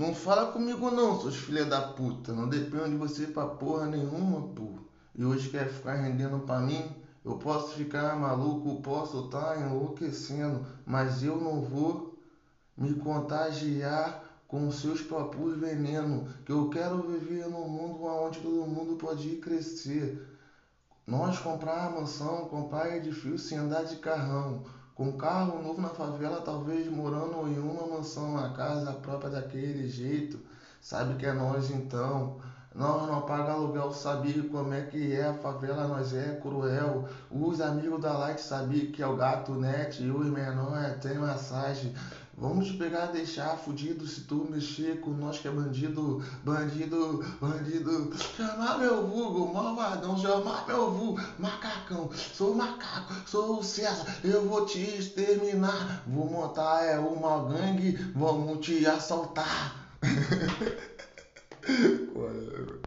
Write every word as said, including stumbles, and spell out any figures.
Não fala comigo não, seus filha da puta. Não dependo de você pra porra nenhuma, pô. E hoje quer ficar rendendo pra mim? Eu posso ficar maluco, posso estar enlouquecendo, mas eu não vou me contagiar com seus próprios venenos, que eu quero viver num mundo onde todo mundo pode crescer. Nós comprar mansão, comprar edifício sem andar de carrão. Com carro novo na favela, talvez morando em uma mansão, na casa própria daquele jeito. Sabe que é nós então. Nós não paga aluguel, saber como é que é a favela, nós é cruel. Os amigos da Light saber que é o gato net e os menores tem massagem. Vamos pegar, deixar fudido se tu mexer com nós que é bandido, bandido, bandido. Chamar meu vulgo, malvadão, chamar meu vulgo, macacão. Sou macaco, sou o César, eu vou te exterminar. Vou montar é uma gangue, vamos te assaltar.